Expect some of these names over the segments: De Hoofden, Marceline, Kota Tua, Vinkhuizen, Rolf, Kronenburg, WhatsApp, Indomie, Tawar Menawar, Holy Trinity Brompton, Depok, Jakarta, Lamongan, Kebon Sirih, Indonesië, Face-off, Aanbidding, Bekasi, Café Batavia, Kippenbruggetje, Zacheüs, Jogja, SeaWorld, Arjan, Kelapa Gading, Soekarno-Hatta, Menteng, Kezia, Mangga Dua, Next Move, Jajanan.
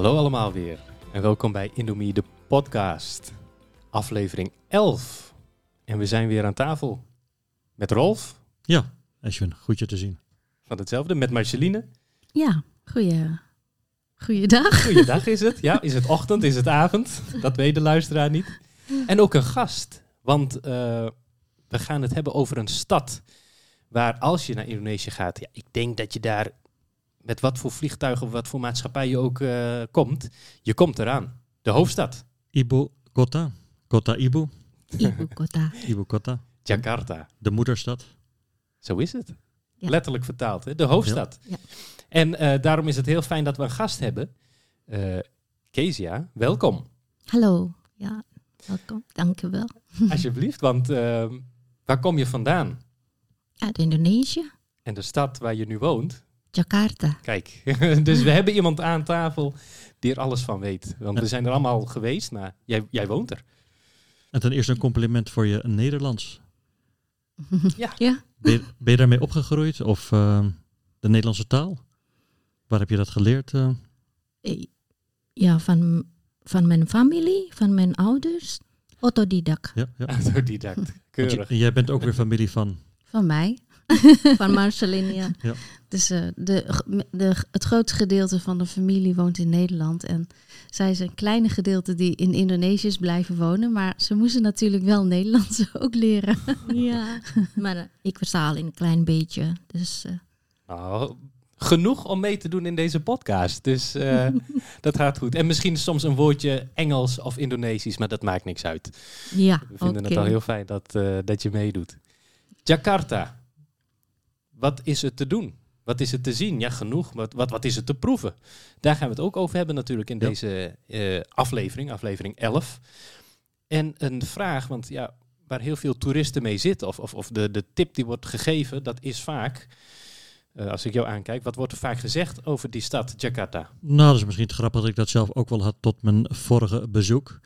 Hallo allemaal weer en welkom bij Indomie, de podcast, aflevering 11. En we zijn weer aan tafel met Rolf. Ja, Eswin, goed je te zien. Van hetzelfde, met Marceline. Ja, goeiedag. Goeiedag is het, ja. Is het ochtend, is het avond? Dat weet de luisteraar niet. En ook een gast, want we gaan het hebben over een stad waar als je naar Indonesië gaat, ja, ik denk dat je daar met wat voor vliegtuigen of wat voor maatschappij je ook komt, je komt eraan. De hoofdstad. Ibu Kota. Jakarta. De moederstad. Zo is het. Ja. Letterlijk vertaald, hè? De hoofdstad. Ja. En daarom is het heel fijn dat we een gast hebben. Kezia, welkom. Hallo, ja, welkom. Dank je wel. Alsjeblieft, want waar kom je vandaan? Uit Indonesië. En de stad waar je nu woont? Jakarta. Kijk, dus we hebben iemand aan tafel die er alles van weet. Want we zijn er allemaal geweest, maar jij woont er. En ten eerste een compliment voor je Nederlands. Ja. Ben je daarmee opgegroeid? Of de Nederlandse taal? Waar heb je dat geleerd? Ja, van mijn familie, van mijn ouders. Autodidact. Ja. Autodidact, keurig. Jij bent ook weer familie van? Van mij. Van Marceline, ja. Ja. Dus het grootste gedeelte van de familie woont in Nederland. En zij zijn een kleine gedeelte die in Indonesië is blijven wonen. Maar ze moesten natuurlijk wel Nederlands ook leren. Ja, maar ik vertaal een klein beetje. Dus, genoeg om mee te doen in deze podcast. Dus dat gaat goed. En misschien soms een woordje Engels of Indonesisch, maar dat maakt niks uit. Ja, we vinden het al heel fijn dat je meedoet. Jakarta. Wat is het te doen? Wat is het te zien? Ja, genoeg. Wat is het te proeven? Daar gaan we het ook over hebben natuurlijk in deze aflevering 11. En een vraag, want ja, waar heel veel toeristen mee zitten, of de tip die wordt gegeven, dat is vaak, als ik jou aankijk, wat wordt er vaak gezegd over die stad Jakarta? Nou, dat is misschien het grappig dat ik dat zelf ook wel had tot mijn vorige bezoek.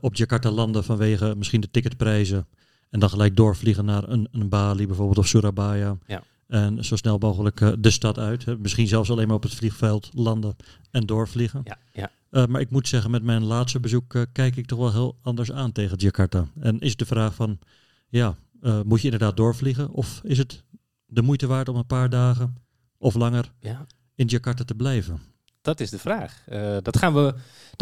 Op Jakarta landen vanwege misschien de ticketprijzen. En dan gelijk doorvliegen naar een Bali bijvoorbeeld of Surabaya. Ja. En zo snel mogelijk de stad uit. Hè. Misschien zelfs alleen maar op het vliegveld landen en doorvliegen. Ja. Maar ik moet zeggen, met mijn laatste bezoek kijk ik toch wel heel anders aan tegen Jakarta. En is de vraag van, moet je inderdaad doorvliegen? Of is het de moeite waard om een paar dagen of langer in Jakarta te blijven? Dat is de vraag.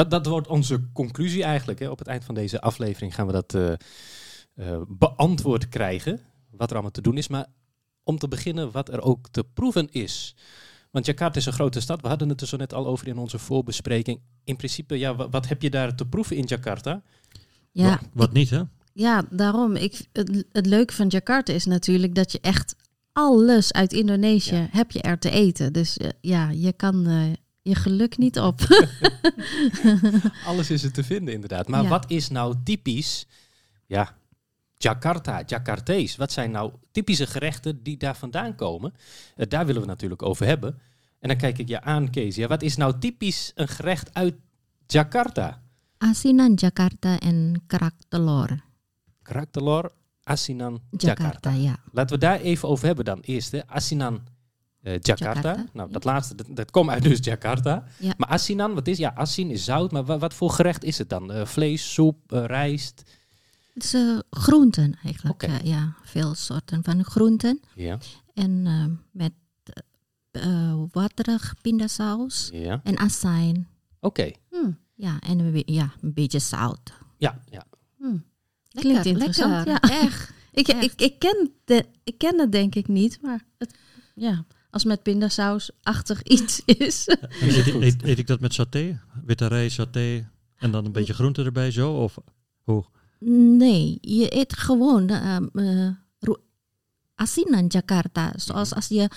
Dat wordt onze conclusie eigenlijk. Hè. Op het eind van deze aflevering gaan we dat beantwoord krijgen, wat er allemaal te doen is, maar om te beginnen wat er ook te proeven is. Want Jakarta is een grote stad, we hadden het er zo net al over in onze voorbespreking. In principe, wat heb je daar te proeven in Jakarta? Ja, wat niet, hè? Ja, daarom. Het leuke van Jakarta is natuurlijk dat je echt alles uit Indonesië heb je er te eten. Dus je kan je geluk niet op. Alles is er te vinden, inderdaad. Maar wat is nou typisch? Ja, Jakartees. Wat zijn nou typische gerechten die daar vandaan komen? Daar willen we natuurlijk over hebben. En dan kijk ik je aan, Kezia. Wat is nou typisch een gerecht uit Jakarta? Asinan Jakarta en Kerak Telor. Kerak Telor, Asinan Jakarta. Laten we daar even over hebben dan eerst. Hè. Asinan Jakarta. Nou, dat laatste, dat komt uit dus Jakarta. Ja. Maar Asinan, wat is? Ja, asin is zout. Maar wat voor gerecht is het dan? Vlees, soep, rijst? Het is groenten eigenlijk. Okay. Veel soorten van groenten. Yeah. En met waterig pindasaus en azijn. Oké. Ja, en een beetje zout. Ja. Klinkt interessant. Lekker. Ja, echt. Ik ken het denk ik niet, maar als met pindasausachtig iets is. Eet ik dat met saté? Witte rijst, saté en dan een beetje groente erbij zo? Of hoe? Nee, je eet gewoon asinan Jakarta. Zoals als je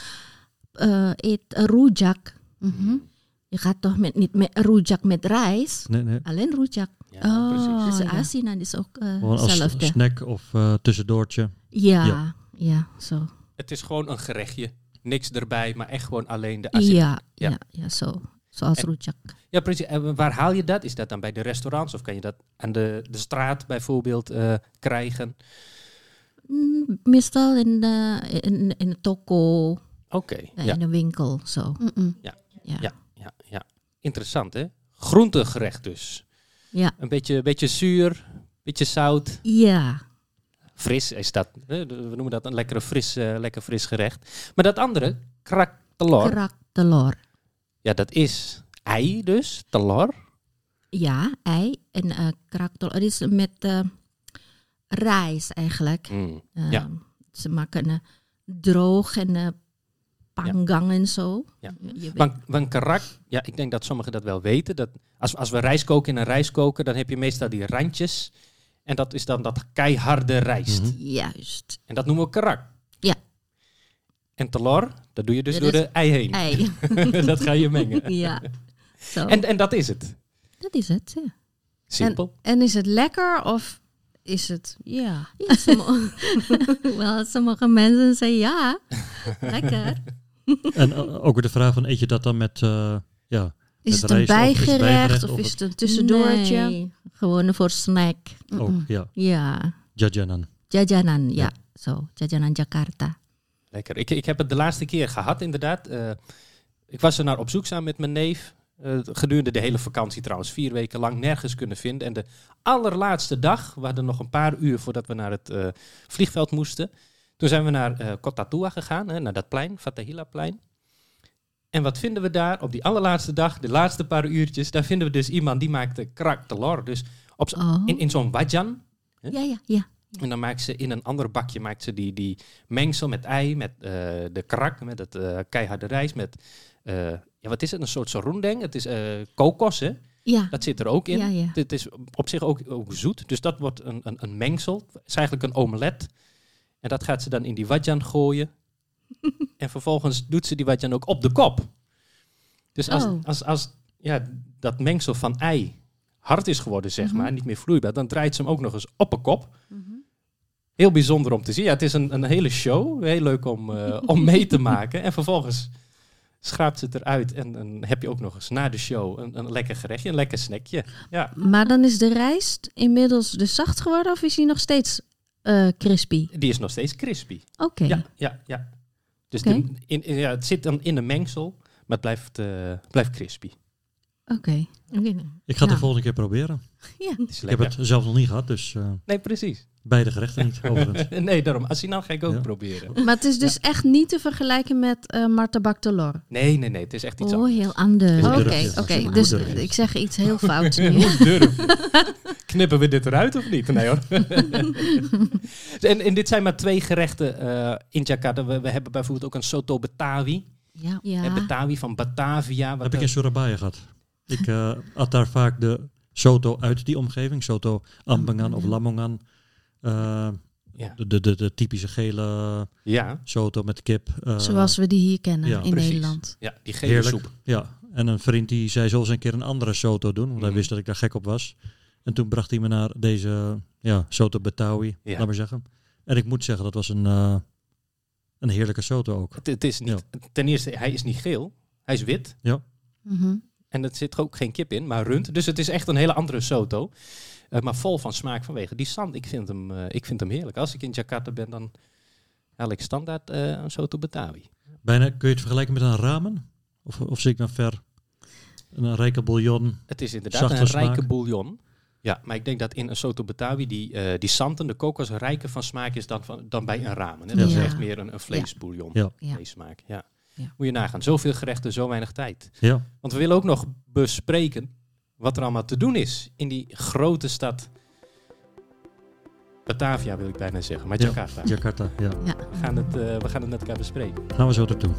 eet rujak. Mm-hmm. Je gaat toch niet met rujak met rijst? Nee. Alleen rujak. Ja, precies. Dus asinan is ook hetzelfde. Als snack of tussendoortje. Ja, zo. Het is gewoon een gerechtje. Niks erbij, maar echt gewoon alleen de asinan. Ja, zo. Zoals rujak. Ja, precies. En waar haal je dat? Is dat dan bij de restaurants? Of kan je dat aan de straat bijvoorbeeld krijgen? Meestal in de toko. Oké. In de winkel, zo. Mm-mm. Ja. Interessant, hè? Groentegerecht dus. Ja. Een beetje zuur, een beetje zout. Ja. Fris is dat. We noemen dat een lekker fris gerecht. Maar dat andere, kerak telor. Kerak telor. Ja, dat is ei dus, telor. Ja, ei en kerak telor. Het is met rijst eigenlijk. Mm, ja. Ze maken droog en panggang en zo. Ja. Want kerak, ja, ik denk dat sommigen dat wel weten. Dat als we rijst koken in een rijstkoker, dan heb je meestal die randjes. En dat is dan dat keiharde rijst. Mm-hmm. Juist. En dat noemen we kerak. Ja. En telor, dat doe je dus door de ei heen. Ei. Dat ga je mengen. Ja. Zo. En dat is het. Dat is het, ja. Simpel. En is het lekker of... Is het? Ja. Wel, sommige mensen zeggen ja. Lekker. En ook de vraag van, eet je dat dan met is het een bijgerecht of is het een tussendoortje? Nee, gewoon voor snack. Oh, ja. Ja. Jajanan. Jajanan, ja. Zo, Jajanan Jakarta. Lekker. Ik heb het de laatste keer gehad, inderdaad. Ik was er naar op zoek samen met mijn neef. Gedurende de hele vakantie trouwens, 4 weken lang nergens kunnen vinden. En de allerlaatste dag, we hadden nog een paar uur voordat we naar het vliegveld moesten. Toen zijn we naar Kota Tua gegaan, naar dat plein, Fatahila plein. En wat vinden we daar op die allerlaatste dag, de laatste paar uurtjes? Daar vinden we dus iemand die maakte kerak telor. Dus in zo'n wajan. Ja. En dan maakt ze in een ander bakje die mengsel met ei, met de kerak, met het keiharde rijst, met... wat is het? Een soort sarundeng. Het is kokos, hè? Ja. Dat zit er ook in. Ja. Het is op zich ook zoet. Dus dat wordt een mengsel. Het is eigenlijk een omelet. En dat gaat ze dan in die wajan gooien. En vervolgens doet ze die wajan ook op de kop. Dus als dat mengsel van ei hard is geworden, zeg maar, niet meer vloeibaar, dan draait ze hem ook nog eens op een kop. Mm-hmm. Heel bijzonder om te zien. Ja, het is een hele show. Heel leuk om mee te maken. En vervolgens... schraapt ze het eruit en dan heb je ook nog eens na de show een lekker gerechtje, een lekker snackje. Ja. Maar dan is de rijst inmiddels dus zacht geworden of is die nog steeds crispy? Die is nog steeds crispy. Oké. Okay. Ja. Dus het zit dan in een mengsel, maar het blijft crispy. Oké. Ik ga het de volgende keer proberen. Ja. Ik heb het zelf nog niet gehad, dus... Nee, precies. Beide gerechten niet, overigens. Nee, daarom. Asinan ga ik ook proberen. Maar het is dus echt niet te vergelijken met martabak telor? Nee. Het is echt iets anders. Heel anders. Oké. Dus ik zeg iets heel fouts nu. Hoe durf je? Knippen we dit eruit of niet? Nee hoor. En dit zijn maar 2 gerechten in Jakarta. We hebben bijvoorbeeld ook een Soto Betawi. Ja. Betawi van Batavia. Heb ik in Surabaya gehad. Ik at daar vaak de soto uit die omgeving. Soto ambangan of lamongan. De typische gele soto met kip. Zoals we die hier kennen in Nederland. Ja, die gele soep. Ja. En een vriend die zei, zullen ze een keer een andere soto doen? Want hij wist dat ik daar gek op was. En toen bracht hij me naar deze Soto Betawi, laat maar zeggen. En ik moet zeggen, dat was een heerlijke soto ook. Het is niet, ten eerste, hij is niet geel. Hij is wit. Ja. Mm-hmm. En er zit ook geen kip in, maar rund. Dus het is echt een hele andere soto. Maar vol van smaak vanwege die zand. Ik vind hem heerlijk. Als ik in Jakarta ben, dan haal ik standaard een soto Betawi. Bijna, kun je het vergelijken met een ramen? Of zie ik dan ver? Een rijke bouillon. Het is inderdaad een rijke bouillon. Ja, maar ik denk dat in een soto Betawi die zand en de kokos rijker van smaak is dan bij een ramen. Hè? Dat is echt meer een vleesbouillon. Ja. Vleessmaak, ja. Ja. Moet je nagaan. Zoveel gerechten, zo weinig tijd. Ja. Want we willen ook nog bespreken wat er allemaal te doen is in die grote stad. Batavia wil ik bijna zeggen, maar Jakarta. Jakarta. We gaan het met elkaar bespreken. Gaan we zo naartoe.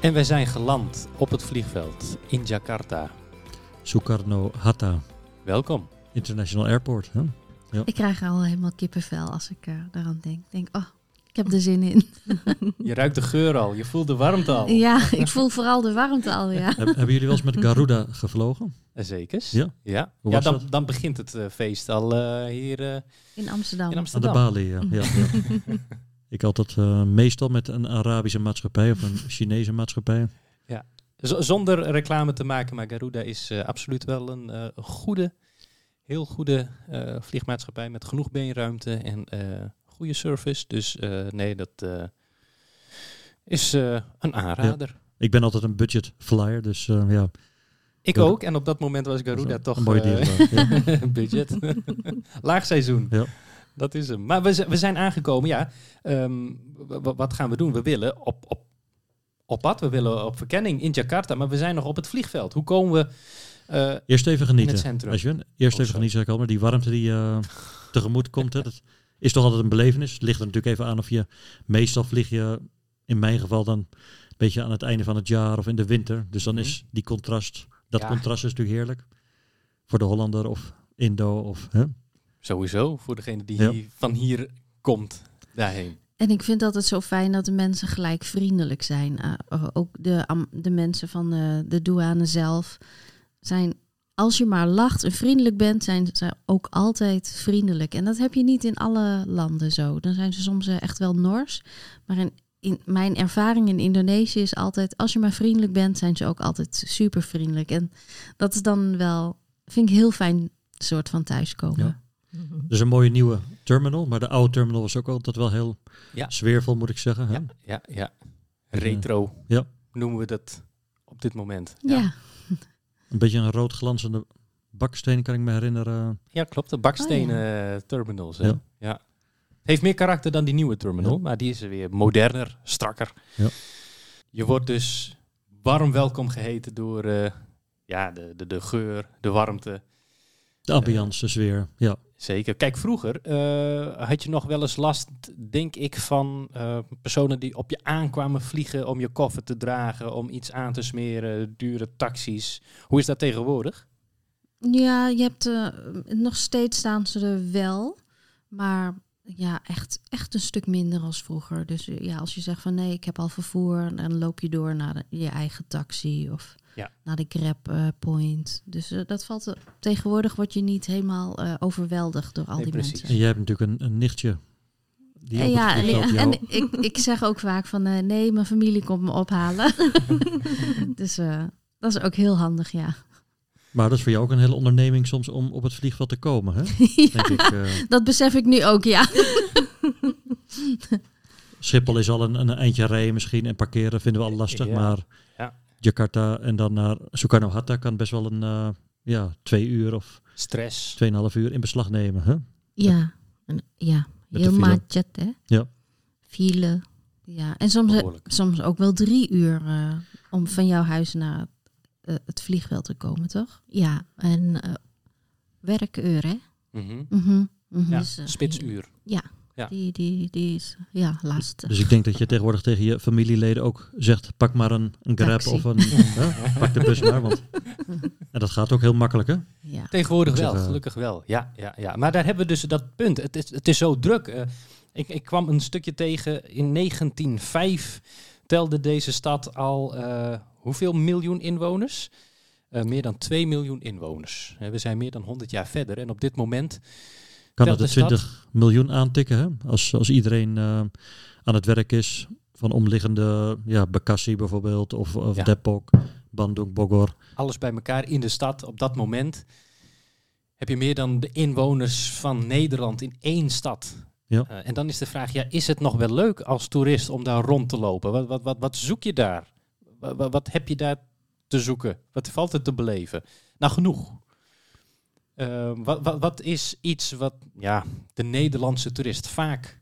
En wij zijn geland op het vliegveld in Jakarta. Soekarno-Hatta. Welkom. International Airport. Hè? Ja. Ik krijg al helemaal kippenvel als ik daaraan denk. Ik denk, ik heb er zin in. Je ruikt de geur al, je voelt de warmte al. Ja, ik voel vooral de warmte al, ja. Hebben jullie wel eens met Garuda gevlogen? Zeker. Ja. Dan begint het feest al hier in Amsterdam. Aan de Bali, ja. Ik had dat meestal met een Arabische maatschappij of een Chinese maatschappij. Ja, zonder reclame te maken, maar Garuda is absoluut wel een goede, heel goede vliegmaatschappij met genoeg beenruimte en goede service. Dus dat is een aanrader. Ja. Ik ben altijd een budget flyer, dus ja. Ik ook, en op dat moment was Garuda toch een mooi dier, ja. budget. Laagseizoen. Ja. Dat is hem. Maar we zijn aangekomen, ja. Wat gaan we doen? We willen op verkenning in Jakarta, maar we zijn nog op het vliegveld. Hoe komen we eerst even genieten, in het centrum? Eerst even genieten, zeg ik al, maar die warmte die tegemoet komt, hè, dat is toch altijd een belevenis. Het ligt er natuurlijk even aan of je... Meestal vlieg je, in mijn geval dan, een beetje aan het einde van het jaar of in de winter. Dus dan is die contrast... Dat contrast is natuurlijk heerlijk. Voor de Hollander of Indo of... Hè? Sowieso, voor degene die van hier komt, daarheen. En ik vind altijd zo fijn dat de mensen gelijk vriendelijk zijn. Ook de mensen van de douane zelf zijn... Als je maar lacht en vriendelijk bent, zijn ze ook altijd vriendelijk. En dat heb je niet in alle landen zo. Dan zijn ze soms echt wel nors. Maar in mijn ervaring in Indonesië is altijd... Als je maar vriendelijk bent, zijn ze ook altijd super vriendelijk. En dat is dan wel... Vind ik heel fijn soort van thuiskomen. Ja. Dus een mooie nieuwe terminal. Maar de oude terminal was ook altijd wel heel sfeervol, moet ik zeggen. Hè? Ja. Retro noemen we dat op dit moment. Ja. Een beetje een rood glanzende baksteen, kan ik me herinneren. Ja, klopt. De bakstenen terminals. Hè? Ja. Heeft meer karakter dan die nieuwe terminal. Ja. Maar die is weer moderner, strakker. Ja. Je wordt dus warm welkom geheten door de geur, de warmte. De ambiance, de sfeer. Ja. Zeker. Kijk, vroeger had je nog wel eens last, denk ik, van personen die op je aankwamen vliegen om je koffer te dragen, om iets aan te smeren, dure taxis. Hoe is dat tegenwoordig? Ja, je hebt nog steeds staan ze er wel, maar ja, echt een stuk minder als vroeger. Dus ja, als je zegt van nee, ik heb al vervoer, dan loop je door naar je eigen taxi of... Ja. Naar de grab point. Dus dat valt tegenwoordig word je niet helemaal overweldigd door al die mensen. En jij hebt natuurlijk een nichtje. Die ik zeg ook vaak van nee, mijn familie komt me ophalen. Dus dat is ook heel handig, ja. Maar dat is voor jou ook een hele onderneming soms om op het vliegveld te komen, hè? Ja, denk ik, dat besef ik nu ook, ja. Schiphol is al een eindje rijden misschien en parkeren vinden we al lastig, maar... Ja. Jakarta en dan naar Soekarno-Hatta kan best wel een 2 uur of 2,5 uur in beslag nemen. Hè? Ja, ja. Heel maatjet, hè? Ja. File. Ja. En soms ook wel 3 uur om van jouw huis naar het vliegveld te komen, toch? Ja, en werkuur, hè? Mm-hmm. Mm-hmm. Mm-hmm. Ja, dus, spitsuur. Ja. Ja. Die is lastig. Dus ik denk dat je tegenwoordig tegen je familieleden ook zegt... pak maar een grab of een... pak de bus maar, want... En dat gaat ook heel makkelijk, hè? Ja. Tegenwoordig wel, gelukkig wel. Ja. Maar daar hebben we dus dat punt. Het is zo druk. Ik kwam een stukje tegen. In 1905 telde deze stad al hoeveel miljoen inwoners? Meer dan 2 miljoen inwoners. We zijn meer dan 100 jaar verder. En op dit moment... Kan het de 20 miljoen aantikken, hè? Als iedereen aan het werk is van omliggende, Bekasi bijvoorbeeld, of Depok, Bandung, Bogor. Alles bij elkaar in de stad op dat moment heb je meer dan de inwoners van Nederland in één stad. Ja. En dan is de vraag, is het nog wel leuk als toerist om daar rond te lopen? Wat zoek je daar? Wat heb je daar te zoeken? Wat valt er te beleven? Nou, genoeg. Wat is iets wat de Nederlandse toerist vaak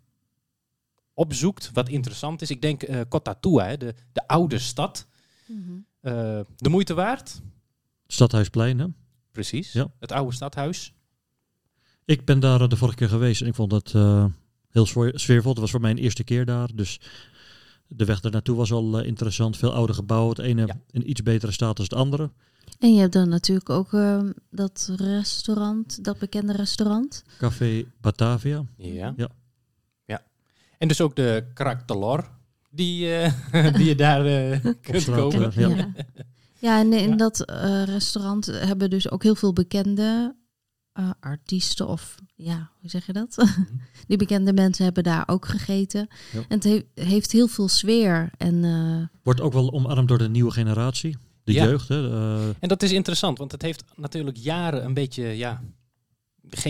opzoekt, wat interessant is? Ik denk Kota Tua, hè, de oude stad. Mm-hmm. De moeite waard? Stadhuisplein, hè? Precies, het oude stadhuis. Ik ben daar de vorige keer geweest en ik vond dat heel sfeervol. Het was voor mijn eerste keer daar, dus de weg daarnaartoe was al interessant. Veel oude gebouwen, het ene in iets betere staat dan het andere. En je hebt dan natuurlijk ook dat restaurant, dat bekende restaurant. Café Batavia. Ja. En dus ook de Kerak Telor, die je daar kunt kopen. En in dat restaurant hebben dus ook heel veel bekende artiesten of hoe zeg je dat? Die bekende mensen hebben daar ook gegeten. Ja. En het heeft heel veel sfeer. En, wordt ook wel omarmd door de nieuwe generatie. De jeugd, hè? En dat is interessant, want het heeft natuurlijk jaren een beetje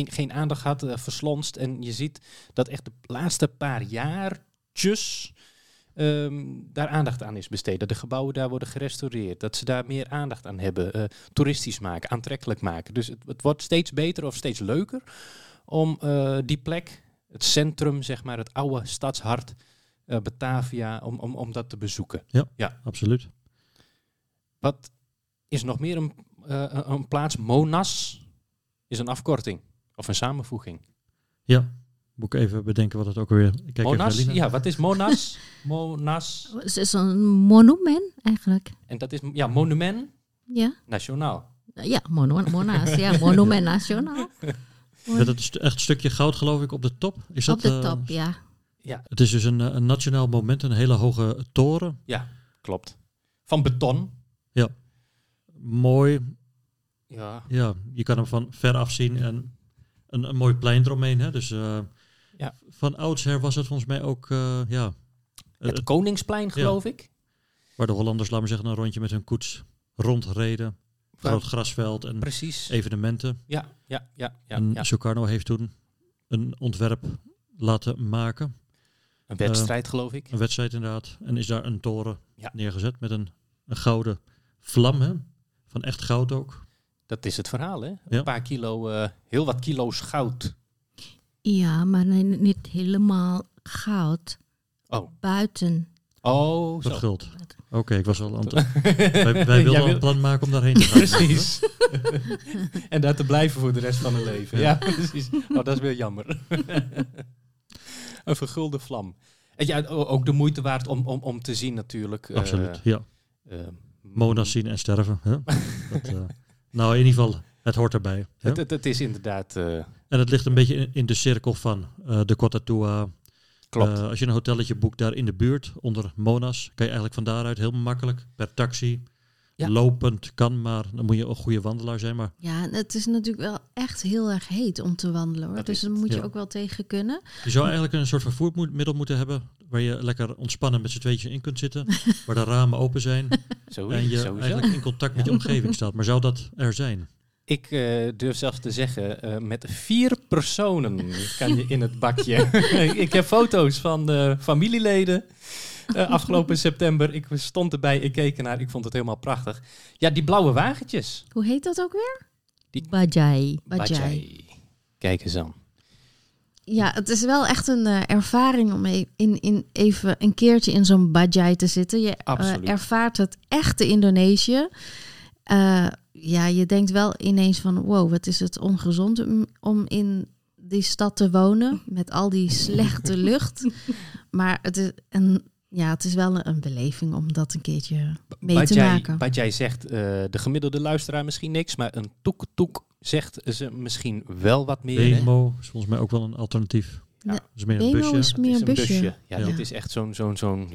geen aandacht had, verslonst. En je ziet dat echt de laatste paar jaartjes daar aandacht aan is besteed. Dat de gebouwen daar worden gerestaureerd. Dat ze daar meer aandacht aan hebben. Toeristisch maken, aantrekkelijk maken. Dus het wordt steeds beter of steeds leuker om die plek, het centrum, zeg maar, het oude stadshart Batavia, om dat te bezoeken. Ja, absoluut. Wat is nog meer een plaats? Monas is een afkorting of een samenvoeging. Ja, moet ik even bedenken wat het ook weer... Monas? Ja, wat is Monas? Monas. Het is een monument eigenlijk. En dat is, ja, monument, ja, nationaal. Ja, Monas, ja, monument nationaal. Dat het echt een stukje goud, geloof ik, op de top. Is op de top, ja. Ja. Het is dus een nationaal monument, een hele hoge toren. Ja, klopt. Van beton. Ja. Mooi. Ja, je kan hem van ver af zien en een mooi plein eromheen. Hè? Dus ja. Van oudsher was het volgens mij ook... het Koningsplein, geloof ik. Waar de Hollanders, laten we zeggen, een rondje met hun koets rondreden. Groot grasveld en evenementen. Ja. En Sukarno heeft toen een ontwerp laten maken. Een wedstrijd, geloof ik. Een wedstrijd, inderdaad. En is daar een toren neergezet met een gouden vlam. Hè? Van echt goud ook. Dat is het verhaal, hè? Ja. Een paar kilo, heel wat kilo's goud. Ja, maar niet helemaal goud. Oh. Buiten. Oh, dat guld. Oké, ik was al aan het... Wij wilden al een plan maken om daarheen te gaan. Precies. En daar te blijven voor de rest van mijn leven. Ja, precies. Nou, dat is weer jammer. Een vergulde vlam. En ja, ook de moeite waard om te zien natuurlijk. Absoluut, ja. Monas zien en sterven. Hè? Nou, in ieder geval, het hoort erbij. Hè? Het is inderdaad... En het ligt een beetje in de cirkel van de Kota Tua. Klopt. Als je een hotelletje boekt daar in de buurt, onder Monas, kan je eigenlijk van daaruit heel makkelijk per taxi. Ja. Lopend kan, maar dan moet je een goede wandelaar zijn. Maar... Ja, het is natuurlijk wel echt heel erg heet om te wandelen, hoor. Dus daar moet je ook wel tegen kunnen. Je zou eigenlijk een soort vervoermiddel moeten hebben waar je lekker ontspannen met z'n tweetjes in kunt zitten. Waar de ramen open zijn. En je eigenlijk in contact met je omgeving staat. Maar zou dat er zijn? Ik durf zelfs te zeggen, met 4 personen kan je in het bakje. Ik heb foto's van familieleden afgelopen september. Ik stond erbij, ik keek ernaar, ik vond het helemaal prachtig. Ja, die blauwe wagentjes. Hoe heet dat ook weer? Bajaj. Kijk eens aan. Ja, het is wel echt een ervaring om even een keertje in zo'n Bajaj te zitten. Je ervaart het echte Indonesië. Ja, je denkt wel ineens van... wow, wat is het ongezond om in die stad te wonen... met al die slechte lucht. Maar het is wel een beleving om dat een keertje mee te maken. Wat jij zegt, de gemiddelde luisteraar misschien niks... maar een toek-toek zegt ze misschien wel wat meer. Bemo is volgens mij ook wel een alternatief. Ja. Dat is meer Bemo is meer een busje. Ja, dit is echt zo'n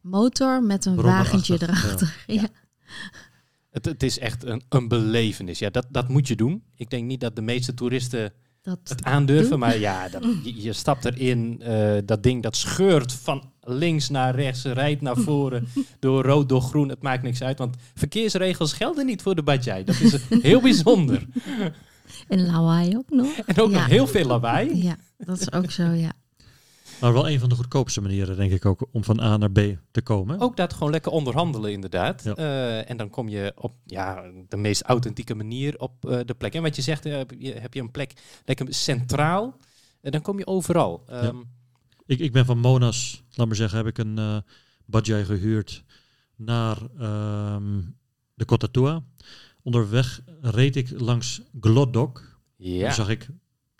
motor met een wagentje erachter. Ja. Het is echt een belevenis. Ja, dat moet je doen. Ik denk niet dat de meeste toeristen het aandurven. Doen. Maar ja, je stapt erin. Dat ding dat scheurt van links naar rechts. Rijdt naar voren. Door rood, door groen. Het maakt niks uit. Want verkeersregels gelden niet voor de Bajaj. Dat is heel bijzonder. En lawaai ook nog. En ook nog heel veel lawaai. Ja, dat is ook zo, ja. Maar wel een van de goedkoopste manieren, denk ik ook, om van A naar B te komen. Ook dat gewoon lekker onderhandelen, inderdaad. Ja. En dan kom je op de meest authentieke manier op de plek. En wat je zegt, heb je een plek lekker centraal, dan kom je overal. Ik ben van Monas, laat maar zeggen, heb ik een Bajaj gehuurd naar de Kota Tua. Onderweg reed ik langs Glodok. Ja. Daar zag ik...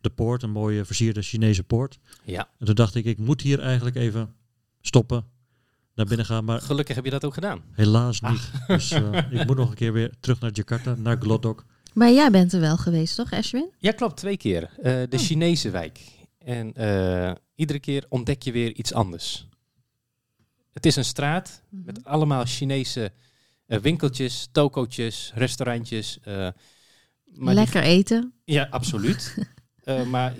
de poort, een mooie versierde Chinese poort. Ja. En toen dacht ik moet hier eigenlijk even stoppen, naar binnen gaan. Maar gelukkig heb je dat ook gedaan. Helaas niet. Dus ik moet nog een keer weer terug naar Jakarta, naar Glodok. Maar jij bent er wel geweest, toch, Ashwin? Ja, klopt. 2 keer. De Chinese wijk. En iedere keer ontdek je weer iets anders. Het is een straat met allemaal Chinese winkeltjes, tokootjes, restaurantjes... Maar lekker eten. Ja, absoluut. Maar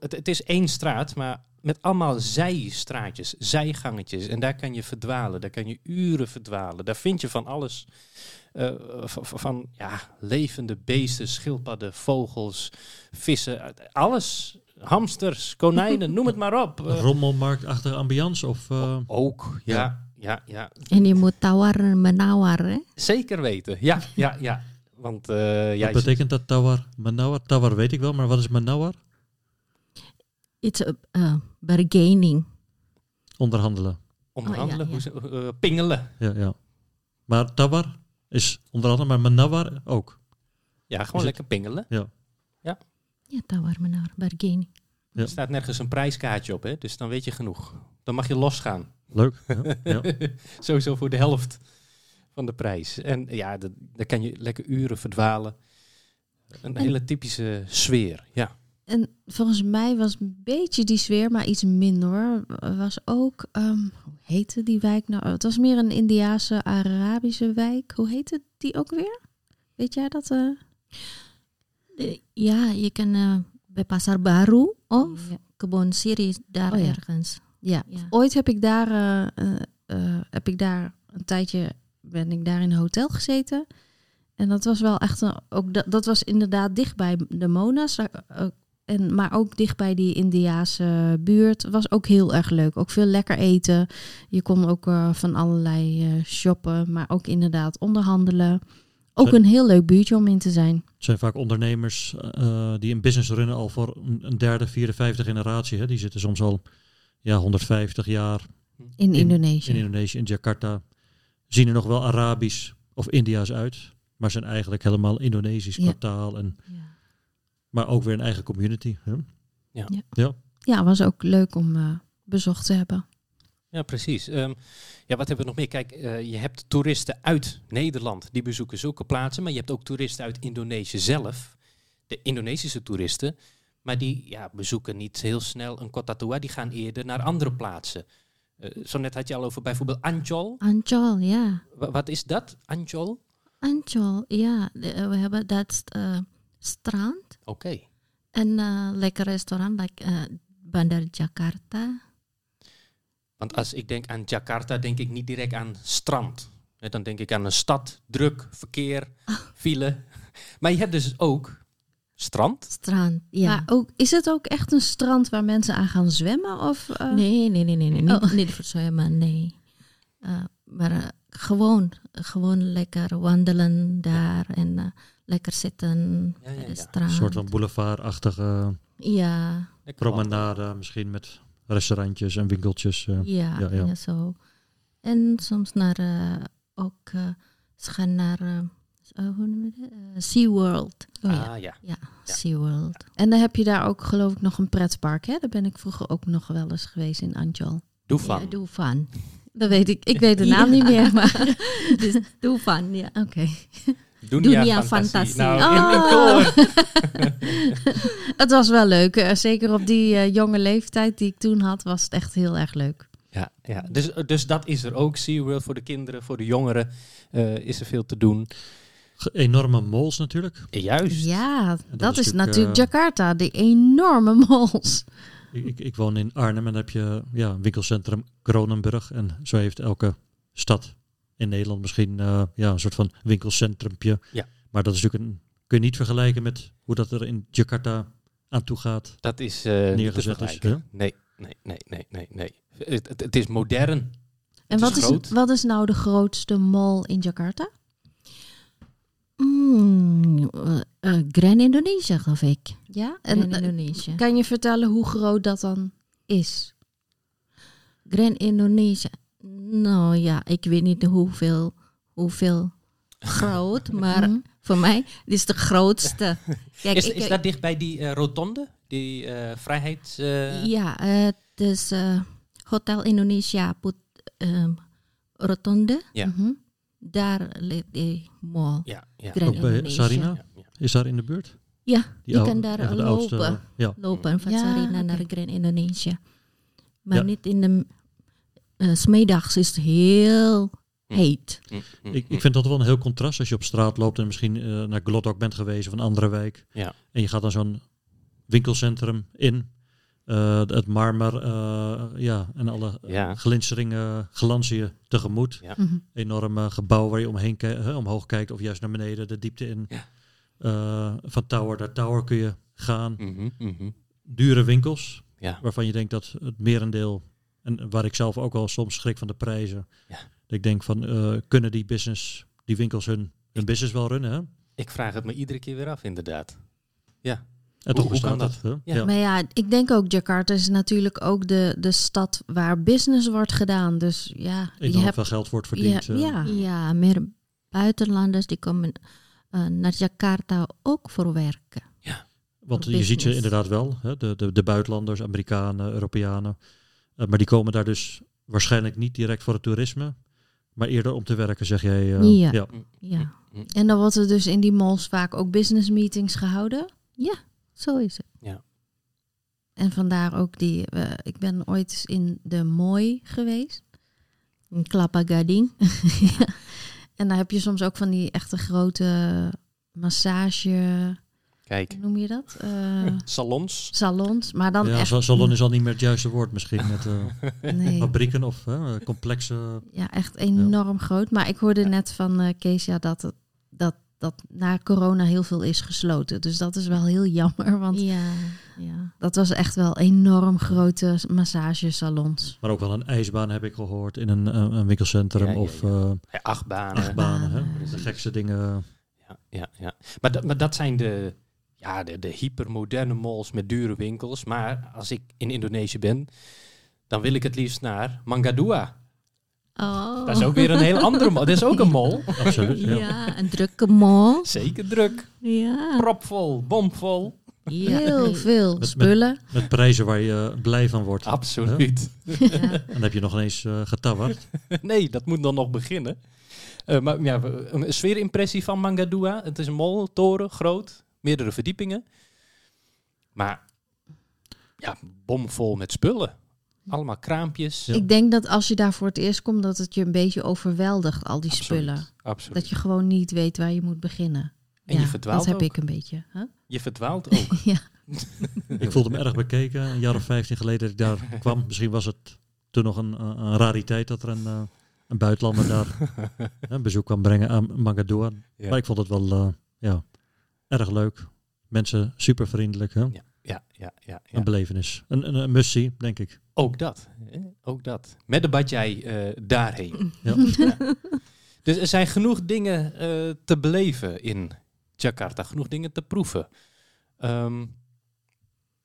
het is één straat, maar met allemaal zijstraatjes, zijgangetjes. En daar kan je verdwalen, daar kan je uren verdwalen. Daar vind je van alles. Van ja, levende beesten, schildpadden, vogels, vissen, alles. Hamsters, konijnen, noem het maar op. Rommelmarkt achter ambiance of... Ook, ja. En je moet Tawar Menawar, hè? Zeker weten, ja. Want, wat betekent dat Tawar Menawar? Tawar weet ik wel, maar wat is Menawar? It's bargaining. Onderhandelen, pingelen. Ja. Maar Tawar is onderhandelen, maar Menawar ook. Ja, gewoon is lekker het? Pingelen. Ja. Ja, Tawar Menawar, bargaining. Ja. Er staat nergens een prijskaartje op, hè? Dus dan weet je genoeg. Dan mag je losgaan. Leuk. Ja. Sowieso voor de helft van de prijs. En ja, daar kan je lekker uren verdwalen. Een hele typische sfeer, ja. En volgens mij was een beetje die sfeer, maar iets minder hoor. Was ook, hoe heette die wijk nou? Het was meer een Indiase, Arabische wijk. Hoe heette die ook weer? Weet jij dat? Ja, je kan bij Pasar Baru of Kebon Sirih daar ergens. Ja. Ooit heb ik daar een tijdje ben ik daar in een hotel gezeten. En dat was wel echt dat was inderdaad dicht bij de Monas. Maar ook dicht bij die Indiase buurt. Was ook heel erg leuk. Ook veel lekker eten. Je kon ook van allerlei shoppen. Maar ook inderdaad onderhandelen. Ook een heel leuk buurtje om in te zijn. Het zijn vaak ondernemers die een business runnen al voor een derde, vierde, vijfde generatie. Hè? Die zitten soms al 150 jaar in Indonesië, in Jakarta. Zien er nog wel Arabisch of India's uit. Maar zijn eigenlijk helemaal Indonesisch qua taal. Maar ook weer een eigen community. Hè? Ja, was ook leuk om bezocht te hebben. Ja, precies. Wat hebben we nog meer? Kijk, je hebt toeristen uit Nederland. Die bezoeken zulke plaatsen. Maar je hebt ook toeristen uit Indonesië zelf. De Indonesische toeristen. Maar die bezoeken niet heel snel een Kota Tua. Die gaan eerder naar andere plaatsen. Zo net had je al over bijvoorbeeld Ancol. Ancol, ja. Wat is dat? Ancol? Ancol, ja. We hebben dat strand. Oké. En een lekker restaurant, like Bandar Jakarta. Want als ik denk aan Jakarta, denk ik niet direct aan strand. Dan denk ik aan een stad, druk, verkeer, file. Maar je hebt dus ook strand. Strand, ja. Maar ook, is het ook echt een strand waar mensen aan gaan zwemmen? Of, Nee. Niet voor zwemmen, nee. Maar gewoon lekker wandelen daar en lekker zitten bij de strand. Een soort van boulevardachtige promenade misschien met restaurantjes en winkeltjes. Ja, zo. En soms naar ze gaan naar SeaWorld. SeaWorld. En dan heb je daar ook geloof ik nog een pretpark, hè? Daar ben ik vroeger ook nog wel eens geweest in Ancol. Doe van. Dat weet ik. Ik weet de naam niet meer, maar dus doe van. Ja, oké. Dunia Fantasi. Het was wel leuk. Zeker op die jonge leeftijd die ik toen had, was het echt heel erg leuk. Ja. Dus dat is er ook. SeaWorld voor de kinderen, voor de jongeren is er veel te doen. Enorme malls natuurlijk. Juist. Ja, dat is natuurlijk Jakarta. Die enorme malls. Ik woon in Arnhem en dan heb je winkelcentrum Kronenburg. En zo heeft elke stad in Nederland misschien een soort van winkelcentrumpje. Ja. Maar dat is natuurlijk kun je niet vergelijken met hoe dat er in Jakarta aan toe gaat. Dat is neergezet. Niet te vergelijken. Nee. Het is modern. En wat is nou de grootste mall in Jakarta? Grand Indonesia, geloof ik. Ja, Grand Indonesia. Kan je vertellen hoe groot dat dan is? Grand Indonesia. Nou ja, ik weet niet hoeveel groot, maar voor mij is de grootste. Kijk, is dat dicht bij die rotonde? Die vrijheid? Ja, het is Hotel Indonesia rotonde. Ja. Mm-hmm. Daar ligt die mall. Ja. Ook bij Sarina? Ja. Is daar in de buurt? Ja, je kan daar lopen van Sarina naar Grand Indonesia. Maar niet in de... 's middags is het heel heet. Ik vind dat wel een heel contrast als je op straat loopt en misschien naar Glodok bent geweest of een andere wijk. Ja. En je gaat dan zo'n winkelcentrum in. het marmer en alle glinsteringen glanzen je tegemoet. Ja. Mm-hmm. Enorme gebouwen waar je omhoog kijkt of juist naar beneden, de diepte in. Ja. Van tower naar tower kun je gaan. Mm-hmm, mm-hmm. Dure winkels, waarvan je denkt dat het merendeel, en waar ik zelf ook wel soms schrik van de prijzen. Ja. Dat ik denk van, kunnen die winkels hun business wel runnen? Hè? Ik vraag het me iedere keer weer af, inderdaad. Ja. En toch hoe kan dat? Ja. Ja. Maar ja, ik denk ook Jakarta is natuurlijk ook de stad waar business wordt gedaan. Dus ja, veel geld wordt verdiend. Ja, meer buitenlanders die komen naar Jakarta ook voor werken. Ja, want je ziet ze inderdaad wel, hè? De buitenlanders, Amerikanen, Europeanen. Maar die komen daar dus waarschijnlijk niet direct voor het toerisme, maar eerder om te werken, zeg jij. Ja. En dan wordt er dus in die malls vaak ook business meetings gehouden. Ja, zo is het. Ja. En vandaar ook ik ben ooit in de Mooi geweest, in Kelapa Gading. Ja. En daar heb je soms ook van die echte grote massage... Kijk. Hoe noem je dat? Salons. Salons, maar dan echt... Salon is al niet meer het juiste woord misschien. Met fabrieken of complexe... Ja, echt enorm groot. Maar ik hoorde net van Kezia dat na corona heel veel is gesloten. Dus dat is wel heel jammer, want dat was echt wel enorm grote massagesalons. Maar ook wel een ijsbaan heb ik gehoord in een winkelcentrum. Ja. Of achtbanen. Hè? De gekste dingen... Ja. Maar dat zijn de hypermoderne malls met dure winkels. Maar als ik in Indonesië ben, dan wil ik het liefst naar Mangga Dua. Oh. Dat is ook weer een heel andere mall. Dat is ook een mall. Absoluut. Ja, een drukke mall. Zeker druk. Ja. Propvol, bomvol. Ja. Heel veel spullen. Met prijzen waar je blij van wordt. Absoluut. Ja. Dan heb je nog ineens getabberd. Nee, dat moet dan nog beginnen. Maar ja, een sfeerimpressie van Mangga Dua. Het is een mall, toren, groot, meerdere verdiepingen. Maar ja, bomvol met spullen. Allemaal kraampjes. Ja. Ik denk dat als je daar voor het eerst komt, dat het je een beetje overweldigt, al die spullen. Absoluut. Dat je gewoon niet weet waar je moet beginnen. En je verdwaalt ook. Dat heb ik een beetje. Huh? Je verdwaalt ook. Ja. Ik voelde me erg bekeken. Een jaar of 15 geleden dat ik daar kwam. Misschien was het toen nog een rariteit dat er een buitenlander daar een bezoek kan brengen aan Mangga Dua. Ja. Maar ik vond het wel erg leuk. Mensen super vriendelijk. Hè? Ja. Een belevenis. Een must-see, denk ik. Ook dat. Hè? Ook dat. Met de Bajaj daarheen. Ja. Ja. Dus er zijn genoeg dingen te beleven in Jakarta. Genoeg dingen te proeven.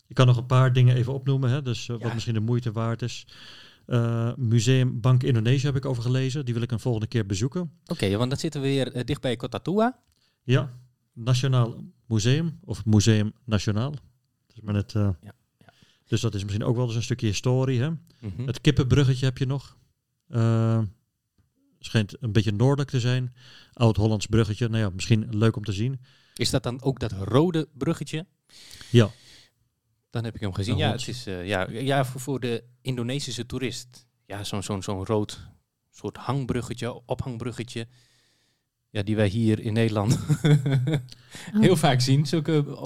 Je kan nog een paar dingen even opnoemen. Hè? Dus wat misschien de moeite waard is. Museum Bank Indonesia heb ik over gelezen. Die wil ik een volgende keer bezoeken. Oké, want dan zitten we weer dicht bij Kota Tua. Ja, Nationaal Museum of Museum Nationaal. Dat is maar net, Dus dat is misschien ook wel eens een stukje historie. Hè? Mm-hmm. Het kippenbruggetje heb je nog. Schijnt een beetje noordelijk te zijn. Oud-Hollands bruggetje. Nou ja, misschien leuk om te zien. Is dat dan ook dat rode bruggetje? Ja. Dan heb ik hem gezien. Ja, het is voor de Indonesische toerist. Ja, zo'n rood soort hangbruggetje, ophangbruggetje. Ja, die wij hier in Nederland heel vaak zien. Zulke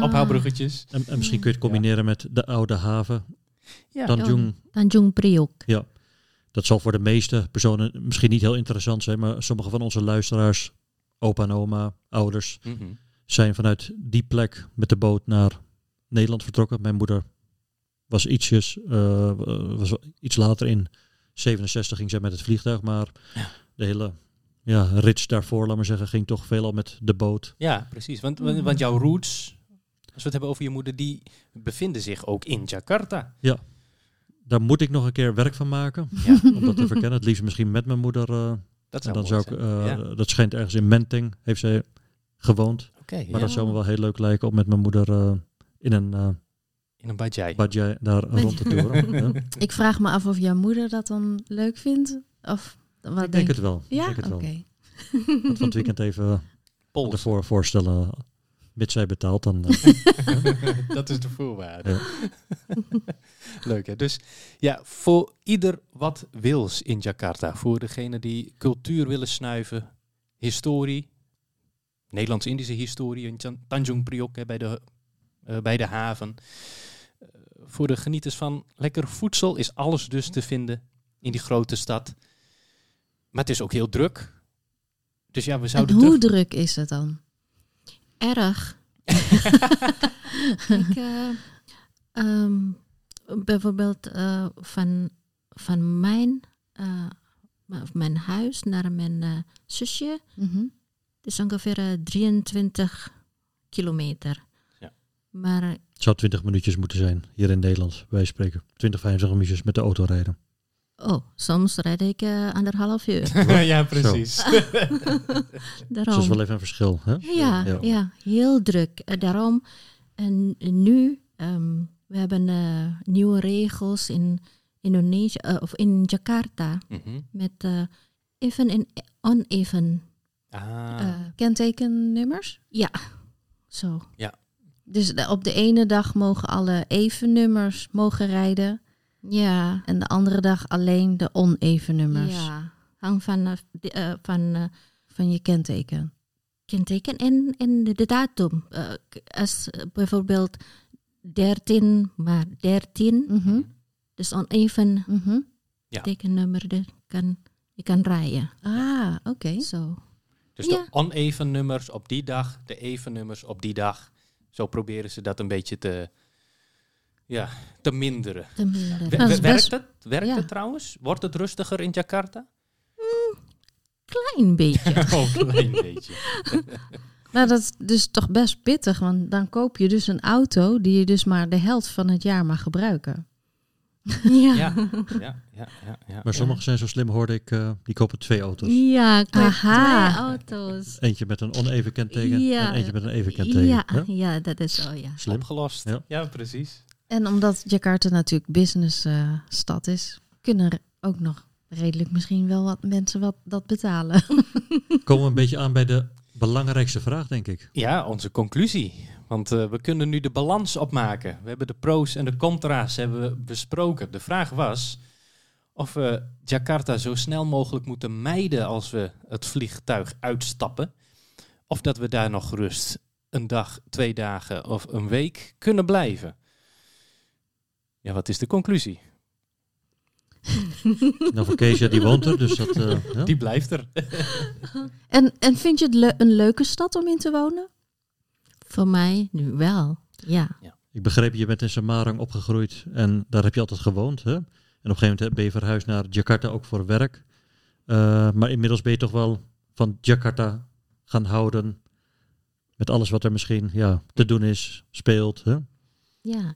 ophaalbruggetjes. En misschien kun je het combineren met de oude haven. Ja. Tanjung Priok. Ja, dat zal voor de meeste personen misschien niet heel interessant zijn. Maar sommige van onze luisteraars, opa en oma, ouders, mm-hmm, zijn vanuit die plek met de boot naar Nederland vertrokken. Mijn moeder was iets later in 67 ging zij met het vliegtuig, maar de hele rits daarvoor, laat maar zeggen, ging toch veelal met de boot. Ja, precies. Want jouw roots, als we het hebben over je moeder, die bevinden zich ook in Jakarta. Ja, daar moet ik nog een keer werk van maken, om dat te verkennen. Het liefst misschien met mijn moeder. Dat schijnt ergens in Menteng, heeft zij gewoond. Maar dat zou me wel heel leuk lijken om met mijn moeder... In een Bajaj daar rond te toeren. Ja. Ik vraag me af of jouw moeder dat dan leuk vindt. Of wat ik denk het wel. Ja, oké. Van het weekend even ervoor voorstellen. Mits zij betaalt, dan... Dat is de voorwaarde. Ja. Leuk, hè? Dus ja, voor ieder wat wils in Jakarta. Voor degene die cultuur willen snuiven. Historie. Nederlands-Indische historie. In Tanjung Priok, hè, bij de haven. voor de genieters van lekker voedsel is alles dus te vinden in die grote stad. Maar het is ook heel druk. Dus ja, we zouden. En hoe druk is het dan? Erg. Bijvoorbeeld van mijn huis naar mijn zusje. Mm-hmm. Het is ongeveer 23 kilometer. Ja. Maar het zou 20 minuutjes moeten zijn hier in Nederland. Wij spreken 20, 25 minuutjes met de auto rijden. Oh, soms rijd ik 1,5 uur. Ja, precies. Daarom. Dat is wel even een verschil. Hè? Ja, heel druk. Daarom, en nu, we hebben nieuwe regels in Indonesië, of in Jakarta. Mm-hmm. Met even en oneven. Kentekennummers? Ja, zo. Ja. Dus op de ene dag mogen alle even nummers rijden. Ja. En de andere dag alleen de oneven nummers. Ja, hangt van je kenteken. Kenteken en de datum. Als bijvoorbeeld 13, maar 13. Mm-hmm. Dus oneven tekennummer je kan rijden. Ah, oké. Zo. Dus de oneven nummers op die dag, de even nummers op die dag. Zo proberen ze dat een beetje te minderen. Werkt het trouwens? Wordt het rustiger in Jakarta? Klein beetje. Klein beetje. Nou, dat is dus toch best pittig. Want dan koop je dus een auto die je dus maar de helft van het jaar mag gebruiken. Ja. Maar sommigen zijn zo slim, hoorde ik, die kopen 2 auto's. Ja, aha. 2 auto's. Eentje met een oneven kenteken en eentje met een even kenteken. Ja, dat is zo, ja. Slim gelost. Ja, precies. En omdat Jakarta natuurlijk businessstad is, kunnen er ook nog redelijk misschien wel wat mensen dat betalen. Komen we een beetje aan bij de belangrijkste vraag, denk ik. Ja, onze conclusie. Want we kunnen nu de balans opmaken. We hebben de pro's en de contra's besproken. De vraag was of we Jakarta zo snel mogelijk moeten mijden als we het vliegtuig uitstappen. Of dat we daar nog rust een dag, 2 dagen of een week kunnen blijven. Ja, wat is de conclusie? Nou, voor Kezia, die woont er, dus dat... Die blijft er. En vind je het een leuke stad om in te wonen? Voor mij nu wel, ja. Ik begreep, je bent in Semarang opgegroeid en daar heb je altijd gewoond. Hè? En op een gegeven moment ben je verhuisd naar Jakarta, ook voor werk. Maar inmiddels ben je toch wel van Jakarta gaan houden. Met alles wat er misschien te doen is, speelt. Hè? Ja,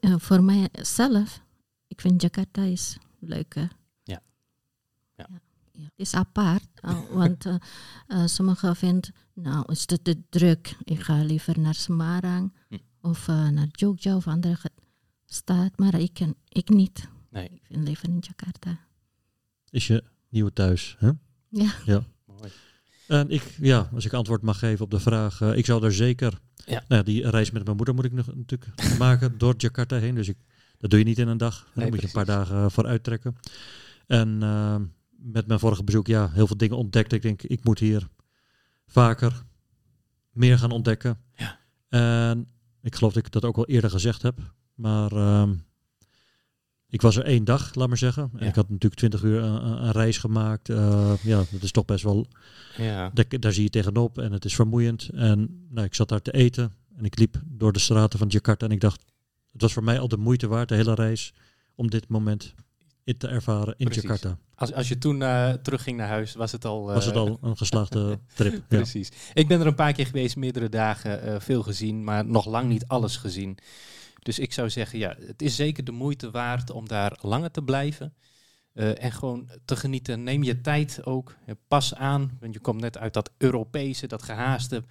voor mijzelf, ik vind Jakarta is leuk. Ja. Het is apart, want sommigen vinden, is het te druk. Ik ga liever naar Semarang of naar Jogja of andere stad, maar ik niet. Nee. Ik vind liever in Jakarta. Is je nieuwe thuis, hè? Ja. Mooi. En als ik antwoord mag geven op de vraag, ik zou daar zeker... Ja. Nou, die reis met mijn moeder moet ik nog natuurlijk maken door Jakarta heen, dus dat doe je niet in een dag. Daar moet je een paar dagen voor uittrekken. En... met mijn vorige bezoek, heel veel dingen ontdekte. Ik denk, ik moet hier vaker meer gaan ontdekken. Ja. En ik geloof dat ik dat ook al eerder gezegd heb. Maar ik was er 1 dag, laat maar zeggen. En ik had natuurlijk 20 uur een reis gemaakt. Dat is toch best wel... Ja. Daar zie je tegenop en het is vermoeiend. En ik zat daar te eten en ik liep door de straten van Jakarta. En ik dacht, het was voor mij al de moeite waard, de hele reis, om dit moment... te ervaren in Jakarta. Als je toen terugging naar huis, was het al een geslaagde trip. Precies. Ja. Ik ben er een paar keer geweest, meerdere dagen, veel gezien, maar nog lang niet alles gezien. Dus ik zou zeggen, het is zeker de moeite waard om daar langer te blijven. En gewoon te genieten. Neem je tijd ook. Pas aan, want je komt net uit dat Europese, dat gehaaste.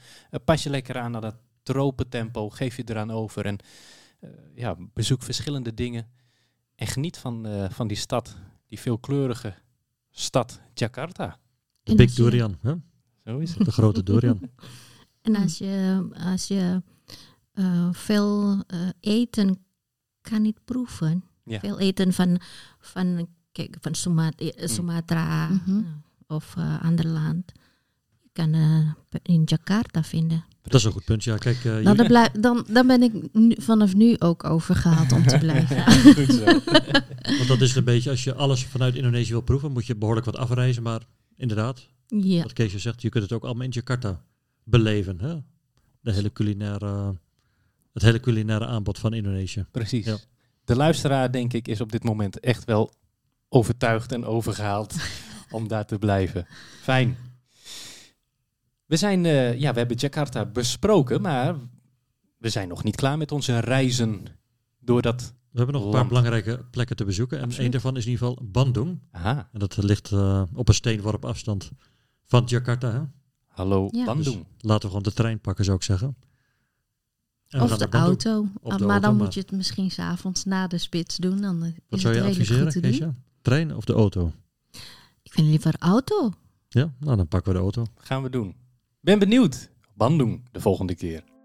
Pas je lekker aan naar dat tropentempo. Geef je eraan over. En bezoek verschillende dingen. En geniet van die stad, die veelkleurige stad Jakarta. De Big Durian, hè? Zo is het. De grote Durian. En als je veel eten kan niet proeven. Ja. Veel eten van Sumatra of ander land. Je kan in Jakarta vinden. Dat is een goed punt, ja. Kijk, nou, dan ben ik vanaf nu ook overgehaald om te blijven. Goed zo. Want dat is een beetje, als je alles vanuit Indonesië wil proeven, moet je behoorlijk wat afreizen. Maar inderdaad, ja, wat Keesje zegt, je kunt het ook allemaal in Jakarta beleven. Hè? Het hele culinaire aanbod van Indonesië. Precies. Ja. De luisteraar, denk ik, is op dit moment echt wel overtuigd en overgehaald om daar te blijven. Fijn. We hebben Jakarta besproken, maar we zijn nog niet klaar met onze reizen door dat land. We hebben nog een paar belangrijke plekken te bezoeken. En één daarvan is in ieder geval Bandung. Aha. En dat ligt op een steenworp afstand van Jakarta. Hè? Hallo, ja. Bandung. Dus laten we gewoon de trein pakken, zou ik zeggen. Of de auto. Maar moet je het misschien 's avonds na de spits doen. Dan is wat zou je adviseren, Keesje? Trein of de auto? Ik vind liever auto. Ja, nou dan pakken we de auto. Gaan we doen. Ben benieuwd. Bandung de volgende keer.